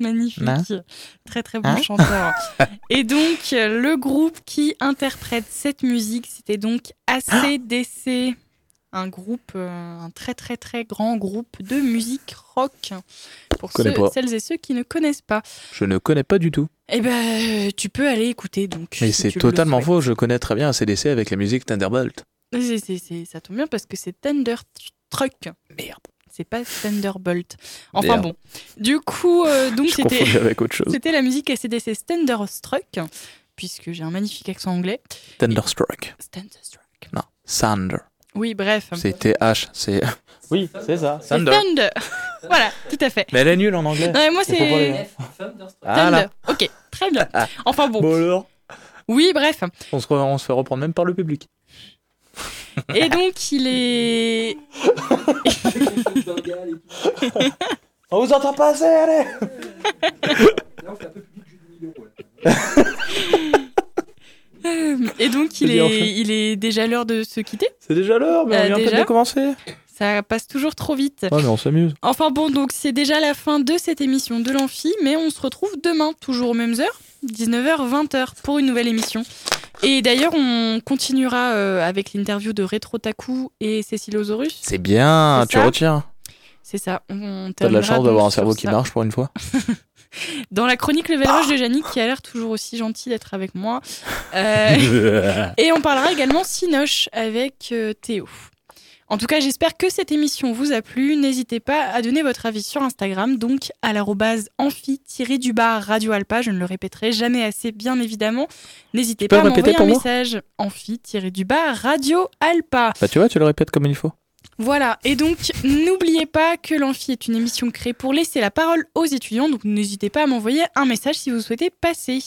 Magnifique, non. Très très bon hein chanteur. Et donc le groupe qui interprète cette musique, c'était donc A C D C, un groupe, un très très très grand groupe de musique rock. Pour ceux, celles et ceux qui ne connaissent pas. Je ne connais pas du tout. Eh ben, tu peux aller écouter donc. Mais si c'est totalement faux. Je connais très bien A C D C avec la musique Thunderbolt. C'est, c'est, c'est, ça tombe bien parce que c'est Thunderstruck. Merde. C'est pas Thunderbolt. Enfin Merde. Bon. Du coup, euh, donc c'était, avec autre chose. C'était la musique A C D C Thunderstruck. puisque j'ai un magnifique accent anglais. Thunderstruck. Thunderstruck. Non, Thunder. Oui, bref. C'est T H, c'est... Oui, c'est ça. Thunder. C'est Thunder. Voilà, tout à fait. Mais elle est nulle en anglais. Non, mais moi, c'est... Thunder. Thunder. Ah, ok, très bien. Enfin bon. Bon alors. Oui, bref. On se, re... On se fait reprendre même par le public. Et donc, il est... On vous entend passer, allez. Là, on fait un peu plus de mille euros. Et donc, il est, enfin. il est déjà l'heure de se quitter. C'est déjà l'heure, mais euh, on vient déjà. peut-être de commencer. Ça passe toujours trop vite. Ouais, mais on s'amuse. Enfin bon, donc c'est déjà la fin de cette émission de l'Amphi, mais on se retrouve demain, toujours aux mêmes heures, dix-neuf heures, vingt heures, pour une nouvelle émission. Et d'ailleurs, on continuera euh, avec l'interview de Retro Taku et Cécile Ozerus. C'est bien, c'est tu ça. retiens. C'est ça. On T'as de la chance d'avoir un cerveau qui ça. marche pour une fois. Dans la chronique Level Rush de Janick, qui a l'air toujours aussi gentil d'être avec moi. Euh, et on parlera également Sinoche avec euh, Théo. En tout cas, j'espère que cette émission vous a plu. N'hésitez pas à donner votre avis sur Instagram, donc à l'arrobase amphi-du-bar Radio Alpa. Je ne le répéterai jamais assez, bien évidemment. N'hésitez pas à m'envoyer un message. Amphi-du-bar Radio Alpa. Bah, tu vois, tu le répètes comme il faut. Voilà, et donc n'oubliez pas que l'Amphi est une émission créée pour laisser la parole aux étudiants, donc n'hésitez pas à m'envoyer un message si vous souhaitez passer.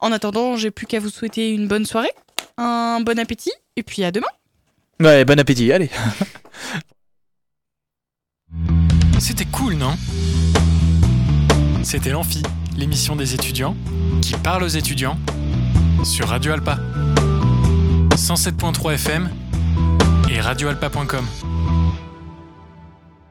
En attendant, j'ai plus qu'à vous souhaiter une bonne soirée, un bon appétit, et puis à demain. Ouais, bon appétit, allez. C'était cool, non ? C'était l'Amphi, l'émission des étudiants, qui parle aux étudiants, sur Radio Alpa. cent sept virgule trois F M et radio alpa point com.